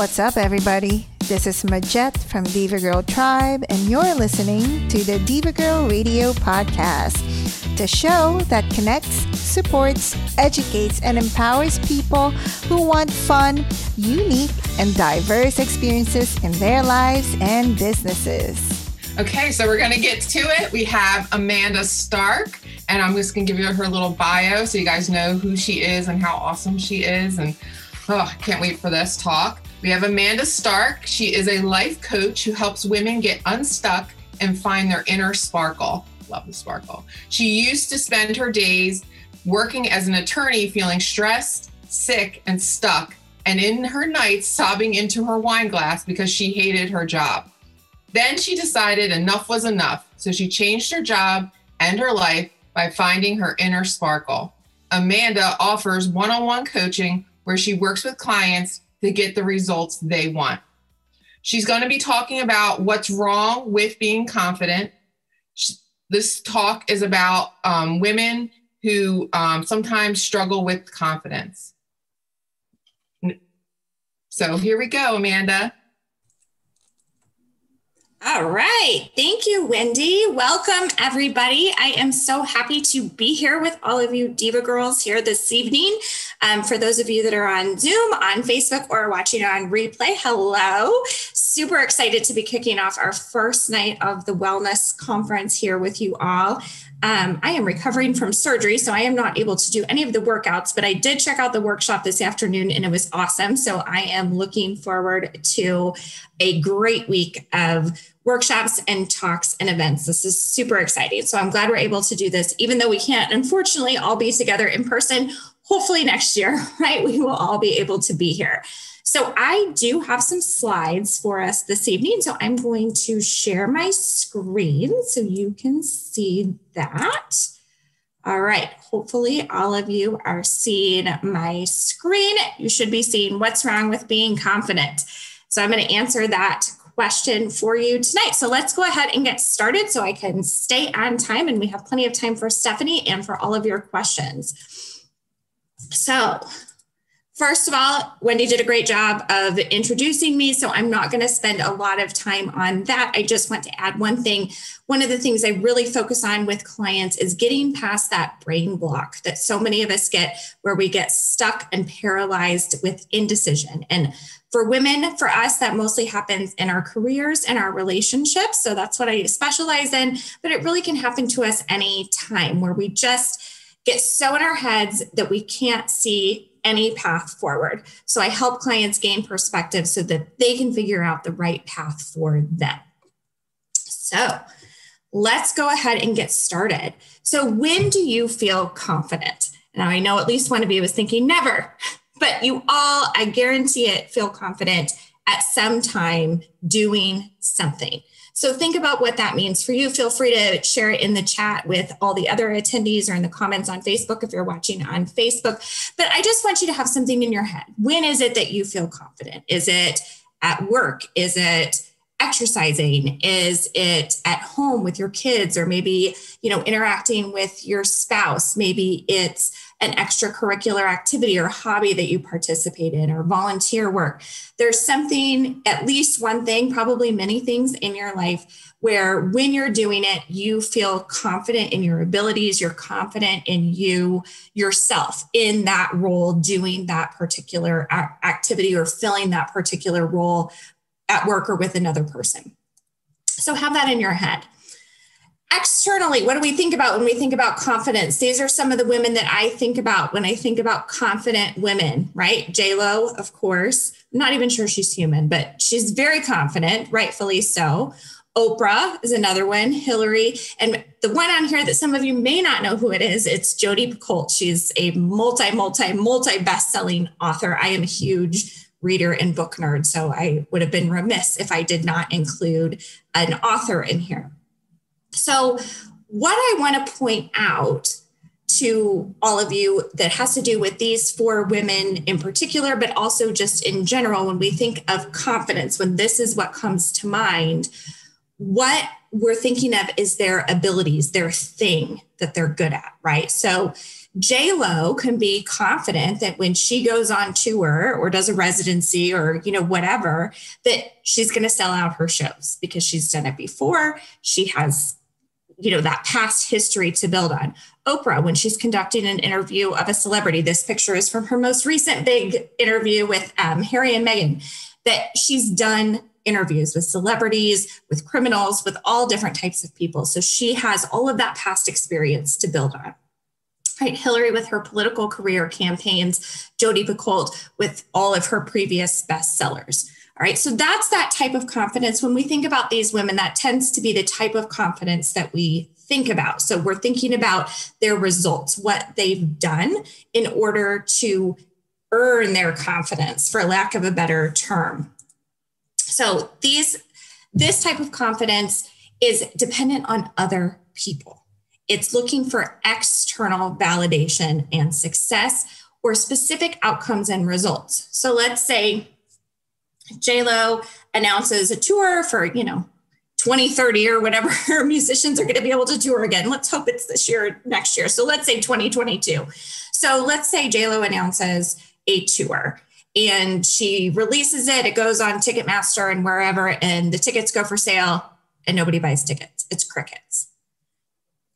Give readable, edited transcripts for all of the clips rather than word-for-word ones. What's up, everybody? This is Majette from Diva Girl Tribe, and you're listening to the Diva Girl Radio Podcast, the show that connects, supports, educates, and empowers people who want fun, unique, and diverse experiences in their lives and businesses. Okay, so we're going to get to it. We have Amanda Stark, and I'm just going to give you her little bio so you guys know who she is and how awesome she is. And I can't wait for this talk. We have Amanda Stark. She is a life coach who helps women get unstuck and find their inner sparkle. Love the sparkle. She used to spend her days working as an attorney, feeling stressed, sick, and stuck, and in her nights sobbing into her wine glass because she hated her job. Then she decided enough was enough, so she changed her job and her life by finding her inner sparkle. Amanda offers one-on-one coaching where she works with clients to get the results they want. She's going to be talking about what's wrong with being confident. This talk is about women who sometimes struggle with confidence. So here we go, Amanda. All right. Thank you, Wendy. Welcome, everybody. I am so happy to be here with all of you Diva Girls here this evening. For those of you that are on Zoom, on Facebook, or watching on replay, hello. Super excited to be kicking off our first night of the wellness conference here with you all. I am recovering from surgery, so I am not able to do any of the workouts, but I did check out the workshop this afternoon and it was awesome. So I am looking forward to a great week of workshops and talks and events. This is super exciting. So I'm glad we're able to do this, even though we can't, unfortunately, all be together in person. Hopefully next year, right? We will all be able to be here. So I do have some slides for us this evening. So I'm going to share my screen so you can see that. All right. Hopefully all of you are seeing my screen. You should be seeing what's wrong with being confident. So I'm going to answer that question for you tonight. So let's go ahead and get started so I can stay on time, and we have plenty of time for Stephanie and for all of your questions. So first of all, Wendy did a great job of introducing me, so I'm not going to spend a lot of time on that. I just want to add one thing. One of the things I really focus on with clients is getting past that brain block that so many of us get, where we get stuck and paralyzed with indecision. And for women, for us, that mostly happens in our careers and our relationships. So that's what I specialize in, but it really can happen to us any time, where we just get so in our heads that we can't see any path forward. So I help clients gain perspective so that they can figure out the right path for them. So let's go ahead and get started. So when do you feel confident? Now, I know at least one of you was thinking never, but you all, I guarantee it, feel confident at some time doing something. So think about what that means for you. Feel free to share it in the chat with all the other attendees or in the comments on Facebook if you're watching on Facebook. But I just want you to have something in your head. When is it that you feel confident? Is it at work? Is it exercising? Is it at home with your kids, or maybe, you know, interacting with your spouse? Maybe it's an extracurricular activity or hobby that you participate in, or volunteer work. There's something, at least one thing, probably many things in your life where when you're doing it, you feel confident in your abilities, you're confident in you, yourself, in that role, doing that particular activity or filling that particular role at work or with another person. So have that in your head. Externally, what do we think about when we think about confidence? These are some of the women that I think about when I think about confident women, right? JLo, of course. I'm not even sure she's human, but she's very confident, rightfully so. Oprah is another one, Hillary. And the one on here that some of you may not know who it is, it's Jodi Picoult. She's a multi best-selling author. I am a huge reader and book nerd, so I would have been remiss if I did not include an author in here. So what I want to point out to all of you that has to do with these four women in particular, but also just in general, when we think of confidence, when this is what comes to mind, what we're thinking of is their abilities, their thing that they're good at, right? So JLo can be confident that when she goes on tour or does a residency or, you know, whatever, that she's going to sell out her shows because she's done it before. She has, you know, that past history to build on. Oprah, when she's conducting an interview of a celebrity, this picture is from her most recent big interview with Harry and Meghan, that she's done interviews with celebrities, with criminals, with all different types of people. So she has all of that past experience to build on. Right, Hillary with her political career campaigns, Jodi Picoult with all of her previous bestsellers. All right, so that's that type of confidence. When we think about these women, that tends to be the type of confidence that we think about. So we're thinking about their results, what they've done in order to earn their confidence, for lack of a better term. So this type of confidence is dependent on other people. It's looking for external validation and success or specific outcomes and results. So let's say JLo announces a tour for, you know, 2030 or whatever her musicians are going to be able to tour again. Let's hope it's this year or next year. So let's say 2022. So let's say JLo announces a tour and she releases it. It goes on Ticketmaster and wherever, and the tickets go for sale and nobody buys tickets. It's crickets.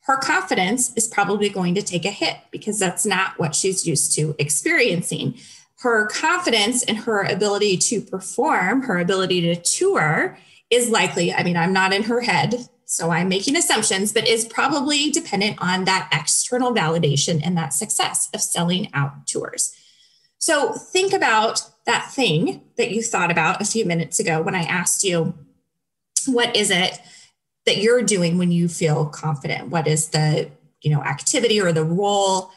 Her confidence is probably going to take a hit because that's not what she's used to experiencing. Her confidence in her ability to perform, her ability to tour is likely, I mean, I'm not in her head, so I'm making assumptions, but is probably dependent on that external validation and that success of selling out tours. So think about that thing that you thought about a few minutes ago when I asked you, what is it that you're doing when you feel confident? What is the, you know, activity or the role?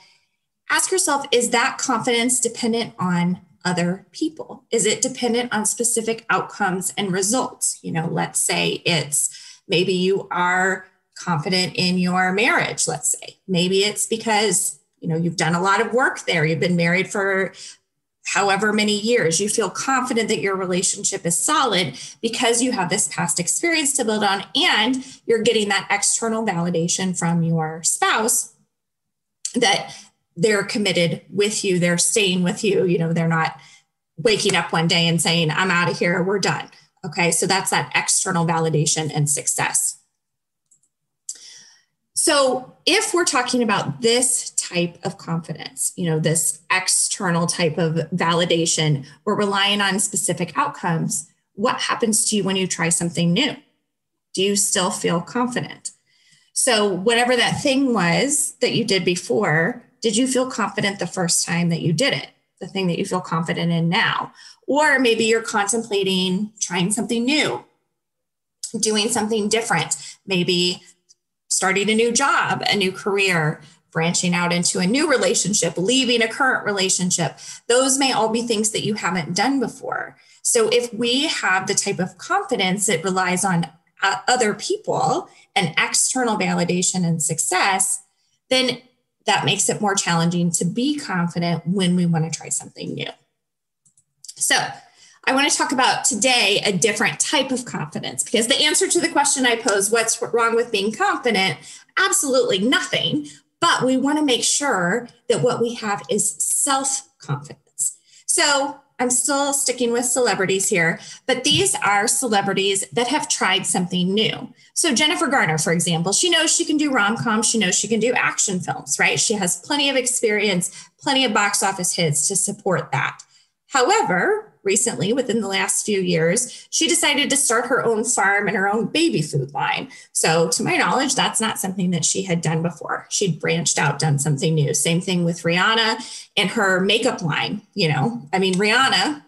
Ask yourself, is that confidence dependent on other people? Is it dependent on specific outcomes and results? You know, let's say it's maybe you are confident in your marriage, let's say. Maybe it's because, you know, you've done a lot of work there. You've been married for however many years. You feel confident that your relationship is solid because you have this past experience to build on and you're getting that external validation from your spouse that they're committed with you, they're staying with you, you know, they're not waking up one day and saying, I'm out of here, we're done. Okay, so that's that external validation and success. So if we're talking about this type of confidence, you know, this external type of validation, we're relying on specific outcomes. What happens to you when you try something new? Do you still feel confident? So whatever that thing was that you did before, did you feel confident the first time that you did it? The thing that you feel confident in now? Or maybe you're contemplating trying something new, doing something different, maybe starting a new job, a new career, branching out into a new relationship, leaving a current relationship. Those may all be things that you haven't done before. So if we have the type of confidence that relies on other people and external validation and success, then that makes it more challenging to be confident when we want to try something new. So I want to talk about today a different type of confidence, because the answer to the question I posed, what's wrong with being confident? Absolutely nothing, but we want to make sure that what we have is self-confidence. So I'm still sticking with celebrities here, but these are celebrities that have tried something new. So Jennifer Garner, for example, she knows she can do rom-coms. She knows she can do action films, right? She has plenty of experience, plenty of box office hits to support that. However, recently, within the last few years, she decided to start her own farm and her own baby food line. So to my knowledge, that's not something that she had done before. She'd branched out, done something new. Same thing with Rihanna and her makeup line. You know, I mean, Rihanna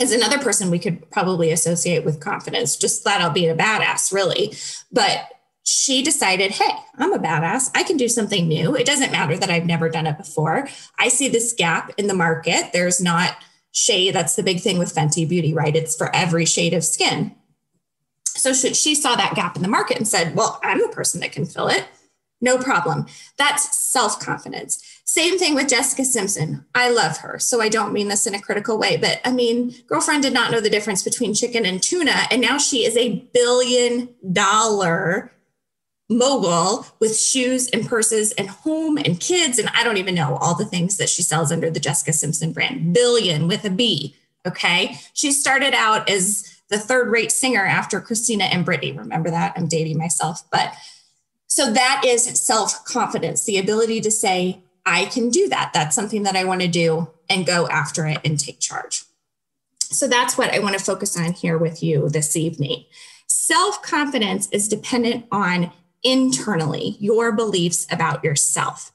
is another person we could probably associate with confidence, just flat out being a badass, really. But she decided, hey, I'm a badass. I can do something new. It doesn't matter that I've never done it before. I see this gap in the market. There's not shade. That's the big thing with Fenty Beauty, right? It's for every shade of skin. So she saw that gap in the market and said, well, I'm the person that can fill it. No problem. That's self-confidence. Same thing with Jessica Simpson. I love her. So I don't mean this in a critical way, but I mean, girlfriend did not know the difference between chicken and tuna. And now she is a billion-dollar mogul with shoes and purses and home and kids. And I don't even know all the things that she sells under the Jessica Simpson brand. Billion with a B. Okay. She started out as the third-rate singer after Christina and Britney. Remember that? I'm dating myself. But so that is self-confidence, the ability to say, I can do that. That's something that I want to do and go after it and take charge. So that's what I want to focus on here with you this evening. Self-confidence is dependent on internally your beliefs about yourself.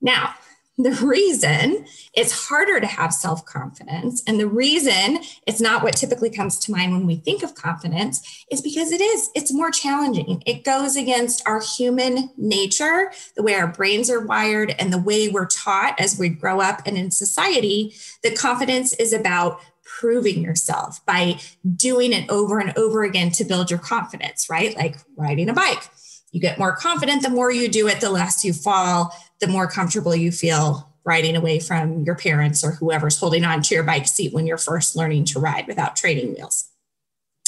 Now, the reason it's harder to have self-confidence and the reason it's not what typically comes to mind when we think of confidence is because it's more challenging. It goes against our human nature, the way our brains are wired and the way we're taught as we grow up and in society, that confidence is about proving yourself by doing it over and over again to build your confidence, right? Like riding a bike. You get more confident the more you do it, the less you fall, the more comfortable you feel riding away from your parents or whoever's holding on to your bike seat when you're first learning to ride without training wheels.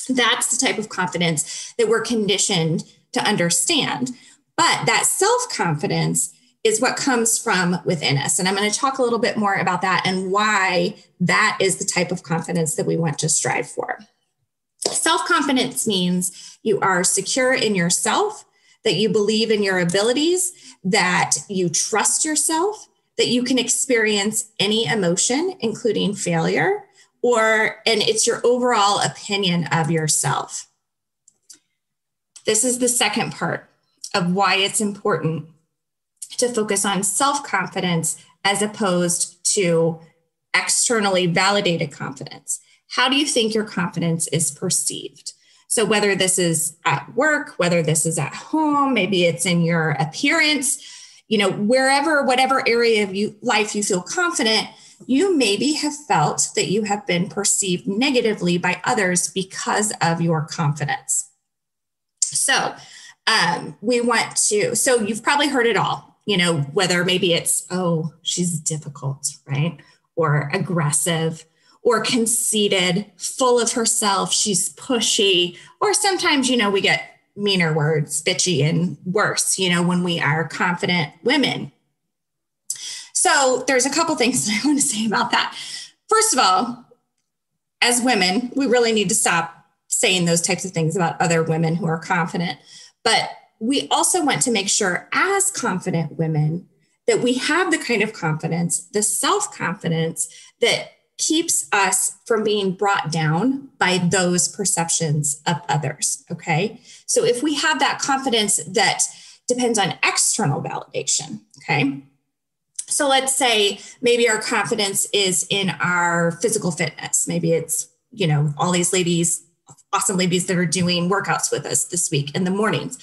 That's the type of confidence that we're conditioned to understand. But that self-confidence is what comes from within us. And I'm going to talk a little bit more about that and why that is the type of confidence that we want to strive for. Self-confidence means you are secure in yourself, that you believe in your abilities, that you trust yourself, that you can experience any emotion, including failure, and it's your overall opinion of yourself. This is the second part of why it's important to focus on self-confidence as opposed to externally validated confidence. How do you think your confidence is perceived? So whether this is at work, whether this is at home, maybe it's in your appearance, whatever area of life you feel confident, you maybe have felt that you have been perceived negatively by others because of your confidence. So so you've probably heard it all, whether maybe it's, oh, she's difficult, right? Or aggressive, or conceited, full of herself, she's pushy, or sometimes, we get meaner words, bitchy and worse, when we are confident women. So there's a couple things that I want to say about that. First of all, as women, we really need to stop saying those types of things about other women who are confident. But we also want to make sure as confident women that we have the kind of confidence, the self-confidence that keeps us from being brought down by those perceptions of others. Okay. So if we have that confidence that depends on external validation. Okay. So let's say maybe our confidence is in our physical fitness. Maybe it's, all these ladies, awesome ladies that are doing workouts with us this week in the mornings,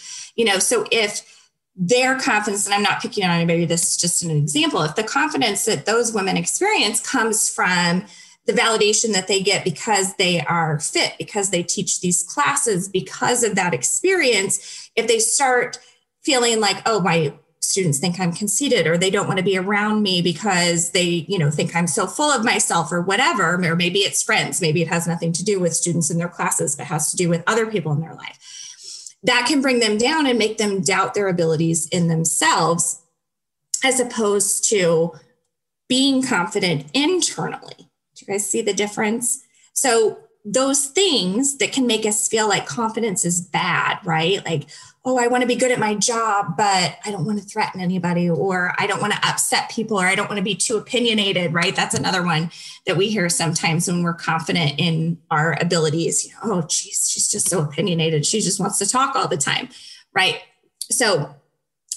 so if their confidence, and I'm not picking on anybody, this is just an example. If the confidence that those women experience comes from the validation that they get because they are fit, because they teach these classes, because of that experience, if they start feeling like, oh, my students think I'm conceited, or they don't want to be around me because they, think I'm so full of myself or whatever, or maybe it's friends, maybe it has nothing to do with students in their classes, but has to do with other people in their life. That can bring them down and make them doubt their abilities in themselves, as opposed to being confident internally. Do you guys see the difference? So those things that can make us feel like confidence is bad, right? Like, oh, I want to be good at my job, but I don't want to threaten anybody, or I don't want to upset people, or I don't want to be too opinionated, right? That's another one that we hear sometimes when we're confident in our abilities. Oh, geez, she's just so opinionated. She just wants to talk all the time, right? So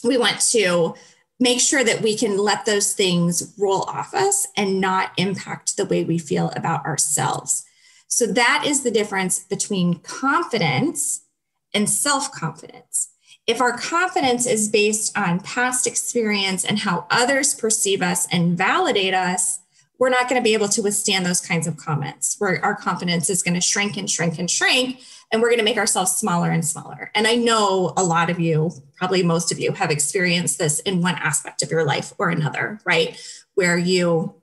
we want to make sure that we can let those things roll off us and not impact the way we feel about ourselves. So that is the difference between confidence and self-confidence. If our confidence is based on past experience and how others perceive us and validate us, we're not going to be able to withstand those kinds of comments, where our confidence is going to shrink and shrink and shrink, and we're going to make ourselves smaller and smaller. And I know a lot of you, probably most of you, have experienced this in one aspect of your life or another, right? Where you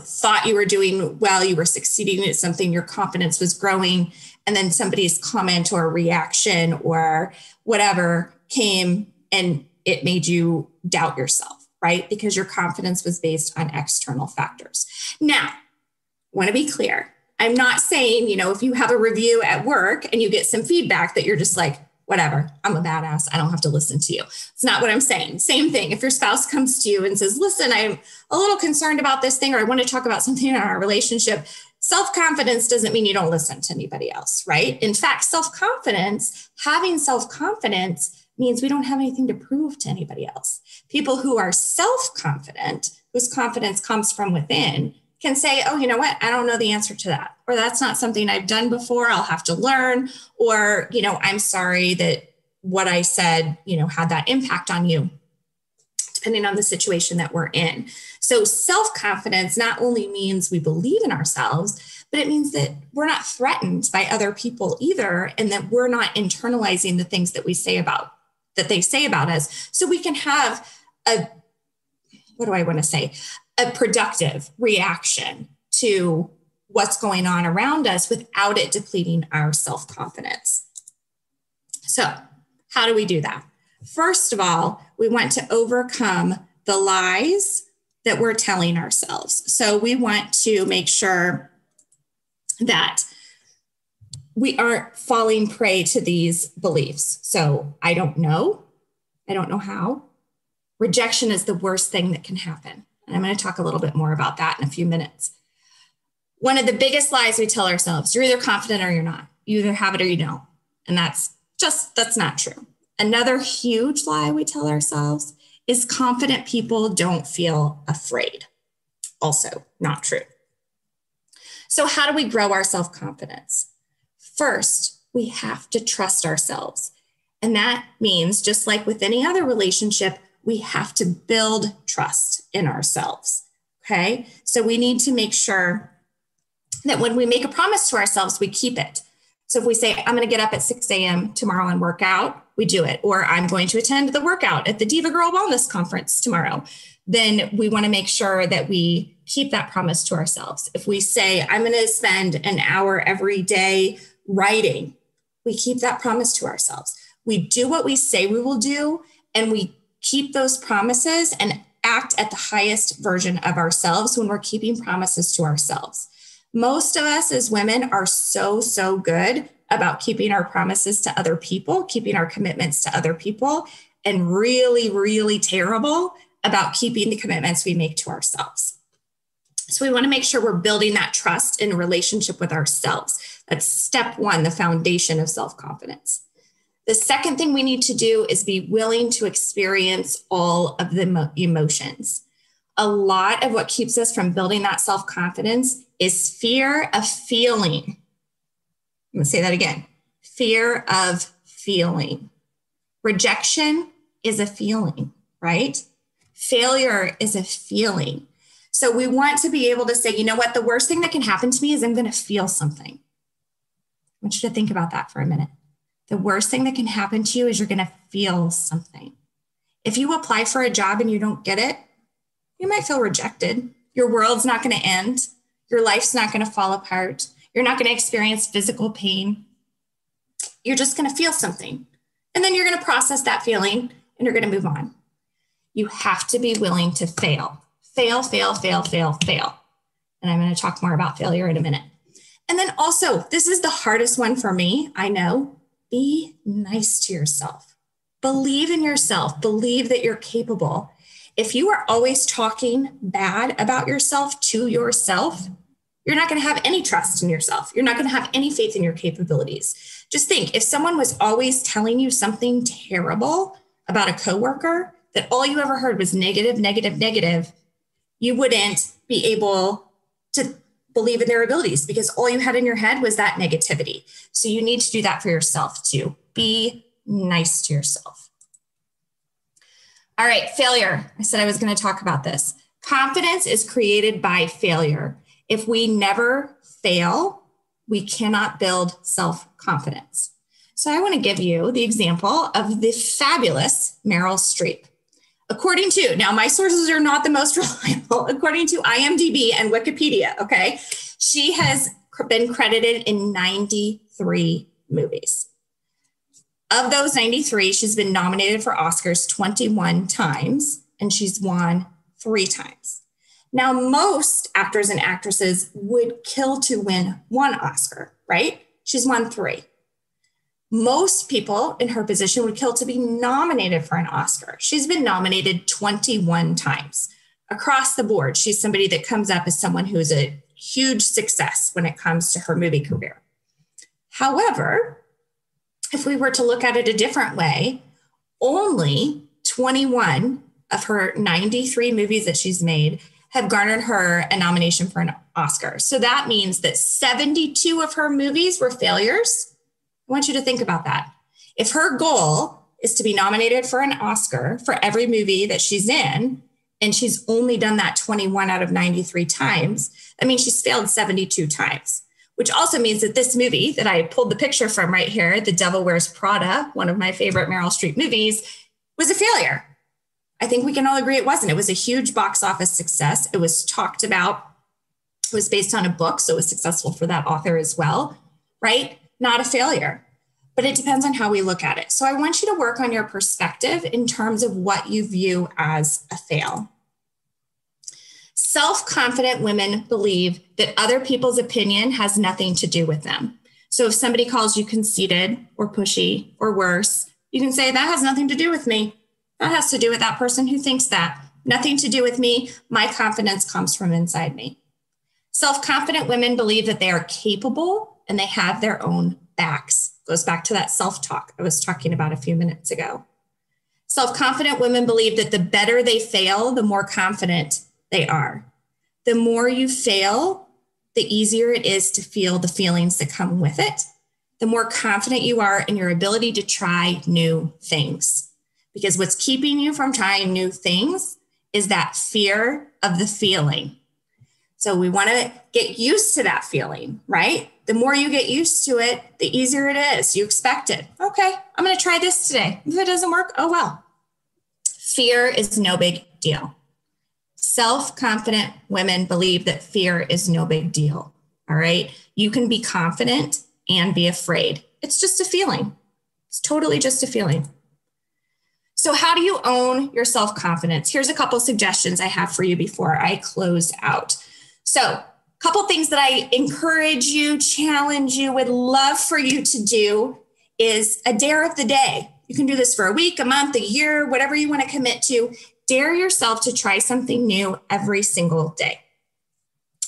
thought you were doing well, you were succeeding at something, your confidence was growing, and then somebody's comment or reaction or whatever came and it made you doubt yourself, right? Because your confidence was based on external factors. Now, I want to be clear. I'm not saying, you know, if you have a review at work and you get some feedback that you're just like, whatever, I'm a badass, I don't have to listen to you. It's not what I'm saying. Same thing. If your spouse comes to you and says, listen, I'm a little concerned about this thing, or I want to talk about something in our relationship. Self-confidence doesn't mean you don't listen to anybody else, right? In fact, having self-confidence means we don't have anything to prove to anybody else. People who are self-confident, whose confidence comes from within, can say, oh, you know what? I don't know the answer to that. Or that's not something I've done before. I'll have to learn. Or, you know, I'm sorry that what I said, you know, had that impact on you, depending on the situation that we're in. So self-confidence not only means we believe in ourselves, but it means that we're not threatened by other people either, and that we're not internalizing the things that they say about us. So we can have a productive reaction to what's going on around us without it depleting our self-confidence. So how do we do that? First of all, we want to overcome the lies that we're telling ourselves. So we want to make sure that we aren't falling prey to these beliefs. So I don't know how. Rejection is the worst thing that can happen. And I'm going to talk a little bit more about that in a few minutes. One of the biggest lies we tell ourselves, you're either confident or you're not. You either have it or you don't. And that's not true. Another huge lie we tell ourselves is confident people don't feel afraid. Also not true. So how do we grow our self-confidence? First, we have to trust ourselves. And that means, just like with any other relationship, we have to build trust in ourselves, okay? So we need to make sure that when we make a promise to ourselves, we keep it. So if we say, I'm going to get up at 6 a.m. tomorrow and work out, we do it. Or I'm going to attend the workout at the Diva Girl Wellness Conference tomorrow. Then we want to make sure that we keep that promise to ourselves. If we say, I'm going to spend an hour every day writing, we keep that promise to ourselves. We do what we say we will do, and we keep those promises and act at the highest version of ourselves when we're keeping promises to ourselves. Most of us as women are so good about keeping our promises to other people, keeping our commitments to other people, and really terrible about keeping the commitments we make to ourselves. So we want to make sure we're building that trust in a relationship with ourselves. That's step one, the foundation of self-confidence. The second thing we need to do is be willing to experience all of the emotions. A lot of what keeps us from building that self-confidence is fear of feeling. I'm going to say that again. Fear of feeling. Rejection is a feeling, right? Failure is a feeling. So we want to be able to say, you know what? The worst thing that can happen to me is I'm going to feel something. I want you to think about that for a minute. The worst thing that can happen to you is you're going to feel something. If you apply for a job and you don't get it, you might feel rejected. Your world's not going to end. Your life's not going to fall apart. You're not going to experience physical pain. You're just going to feel something. And then you're going to process that feeling and you're going to move on. You have to be willing to fail. Fail. And I'm going to talk more about failure in a minute. And then also, this is the hardest one for me, I know. Be nice to yourself. Believe in yourself. Believe that you're capable. If you are always talking bad about yourself to yourself, you're not going to have any trust in yourself. You're not going to have any faith in your capabilities. Just think, if someone was always telling you something terrible about a coworker, that all you ever heard was negative, you wouldn't be able to believe in their abilities because all you had in your head was that negativity. So you need to do that for yourself too. Be nice to yourself. All right, failure. I said I was going to talk about this. Confidence is created by failure. If we never fail, we cannot build self-confidence. So I want to give you the example of the fabulous Meryl Streep. According to, now my sources are not the most reliable, according to IMDb and Wikipedia, okay? She has been credited in 93 movies. Of those 93, she's been nominated for Oscars 21 times, and she's won 3 times. Now, most actors and actresses would kill to win 1 Oscar, right? She's won 3. Most people in her position would kill to be nominated for an Oscar. She's been nominated 21 times. Across the board, she's somebody that comes up as someone who's a huge success when it comes to her movie career. However, if we were to look at it a different way, only 21 of her 93 movies that she's made have garnered her a nomination for an Oscar. So that means that 72 of her movies were failures. I want you to think about that. If her goal is to be nominated for an Oscar for every movie that she's in, and she's only done that 21 out of 93 times, that means she's failed 72 times, which also means that this movie that I pulled the picture from right here, The Devil Wears Prada, one of my favorite Meryl Streep movies, was a failure. I think we can all agree it wasn't. It was a huge box office success. It was talked about. It was based on a book, so it was successful for that author as well, right? Not a failure, but it depends on how we look at it. So I want you to work on your perspective in terms of what you view as a fail. Self-confident women believe that other people's opinion has nothing to do with them. So if somebody calls you conceited or pushy or worse, you can say, that has nothing to do with me. That has to do with that person who thinks that. Nothing to do with me. My confidence comes from inside me. Self-confident women believe that they are capable and they have their own backs. Goes back to that self-talk I was talking about a few minutes ago. Self-confident women believe that the better they fail, the more confident they are. The more you fail, the easier it is to feel the feelings that come with it. The more confident you are in your ability to try new things. Because what's keeping you from trying new things is that fear of the feeling. So we want to get used to that feeling, right? The more you get used to it, the easier it is. You expect it. Okay, I'm going to try this today. If it doesn't work, oh well. Fear is no big deal. Self-confident women believe that fear is no big deal, all right? You can be confident and be afraid. It's just a feeling. It's totally just a feeling. So how do you own your self-confidence? Here's a couple suggestions I have for you before I close out. So a couple things that I encourage you, challenge you, would love for you to do is a dare of the day. You can do this for a week, a month, a year, whatever you want to commit to. Dare yourself to try something new every single day.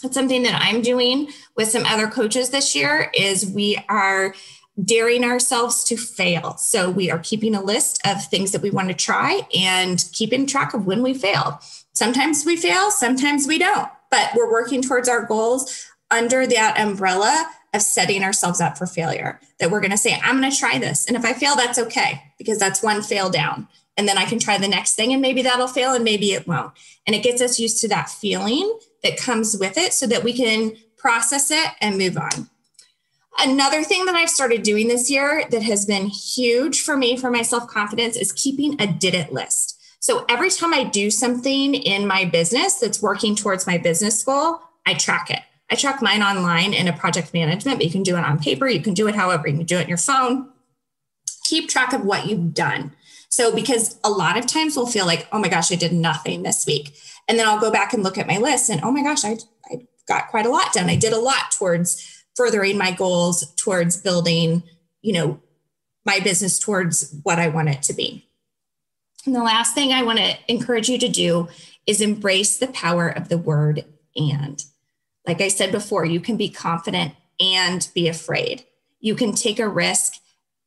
That's something that I'm doing with some other coaches this year is we are daring ourselves to fail. So we are keeping a list of things that we want to try and keeping track of when we fail. Sometimes we fail, sometimes we don't, but we're working towards our goals under that umbrella of setting ourselves up for failure, that we're going to say, I'm going to try this. And if I fail, that's okay, because that's one fail down. And then I can try the next thing and maybe that'll fail and maybe it won't. And it gets us used to that feeling that comes with it so that we can process it and move on. Another thing that I've started doing this year that has been huge for me, for my self-confidence, is keeping a did it list. So every time I do something in my business that's working towards my business goal, I track it. I track mine online in a project management, but you can do it on paper. You can do it however, you can do it in your phone. Keep track of what you've done. So because a lot of times we'll feel like, oh my gosh, I did nothing this week. And then I'll go back and look at my list and, oh my gosh, I got quite a lot done. I did a lot towards furthering my goals, towards building, my business towards what I want it to be. And the last thing I want to encourage you to do is embrace the power of the word and. Like I said before, you can be confident and be afraid. You can take a risk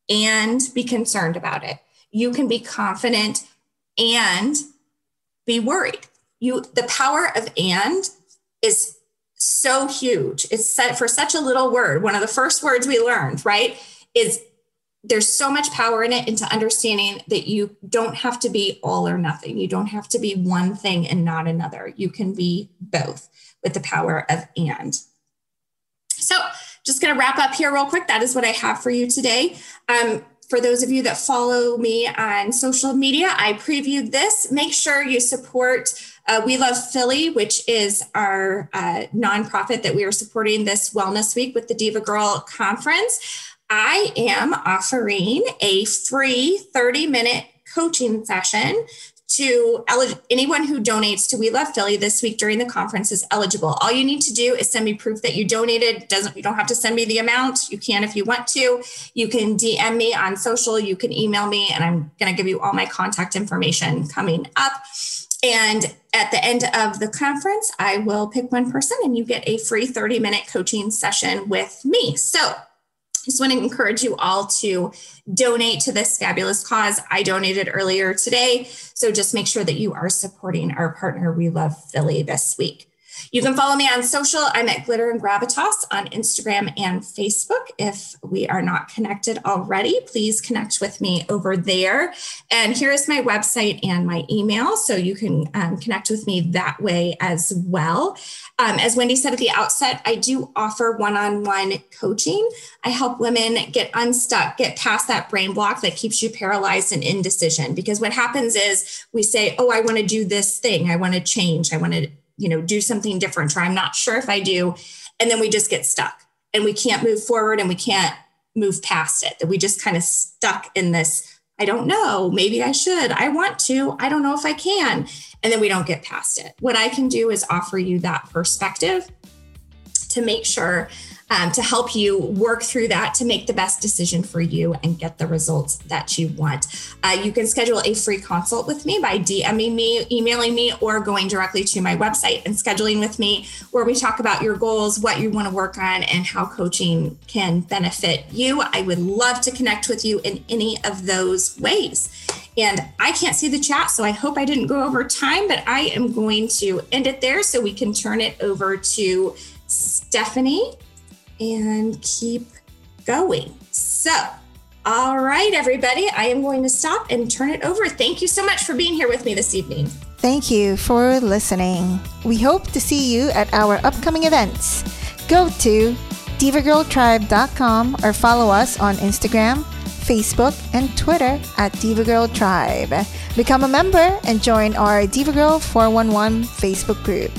and be concerned about it. You can be confident and be worried. The power of and is so huge. It's set for such a little word. One of the first words we learned, right, is there's so much power in it into understanding that you don't have to be all or nothing. You don't have to be one thing and not another. You can be both with the power of and. So just going to wrap up here real quick. That is what I have for you today. For those of you that follow me on social media, I previewed this. Make sure you support We Love Philly, which is our nonprofit that we are supporting this Wellness Week with the Diva Girl Conference. I am offering a free 30-minute coaching session to anyone who donates to We Love Philly this week during the conference is eligible. All you need to do is send me proof that you donated. You don't have to send me the amount. You can if you want to. You can DM me on social. You can email me, and I'm going to give you all my contact information coming up. And at the end of the conference, I will pick one person, and you get a free 30-minute coaching session with me. So just want to encourage you all to donate to this fabulous cause. I donated earlier today, so just make sure that you are supporting our partner, We Love Philly, this week. You can follow me on social. I'm at Glitter and Gravitas on Instagram and Facebook. If we are not connected already, please connect with me over there. And here is my website and my email, so you can connect with me that way as well. As Wendy said at the outset, I do offer one-on-one coaching. I help women get unstuck, get past that brain block that keeps you paralyzed and indecision. Because what happens is we say, oh, I want to do this thing. I want to change. I want to do something different, or I'm not sure if I do. And then we just get stuck and we can't move forward and we can't move past it. That we just kind of stuck in this, I don't know, maybe I should, I want to, I don't know if I can. And then we don't get past it. What I can do is offer you that perspective to make sure, to help you work through that, to make the best decision for you and get the results that you want. You can schedule a free consult with me by DMing me, emailing me, or going directly to my website and scheduling with me, where we talk about your goals, what you want to work on, and how coaching can benefit you. I would love to connect with you in any of those ways. And I can't see the chat, so I hope I didn't go over time, but I am going to end it there so we can turn it over to Stephanie and keep going. So, all right, everybody, I am going to stop and turn it over. Thank you so much for being here with me this evening. Thank you for listening. We hope to see you at our upcoming events. Go to divagirltribe.com or follow us on Instagram, Facebook, and Twitter at Diva Girl Tribe. Become a member and join our Diva Girl 411 Facebook group.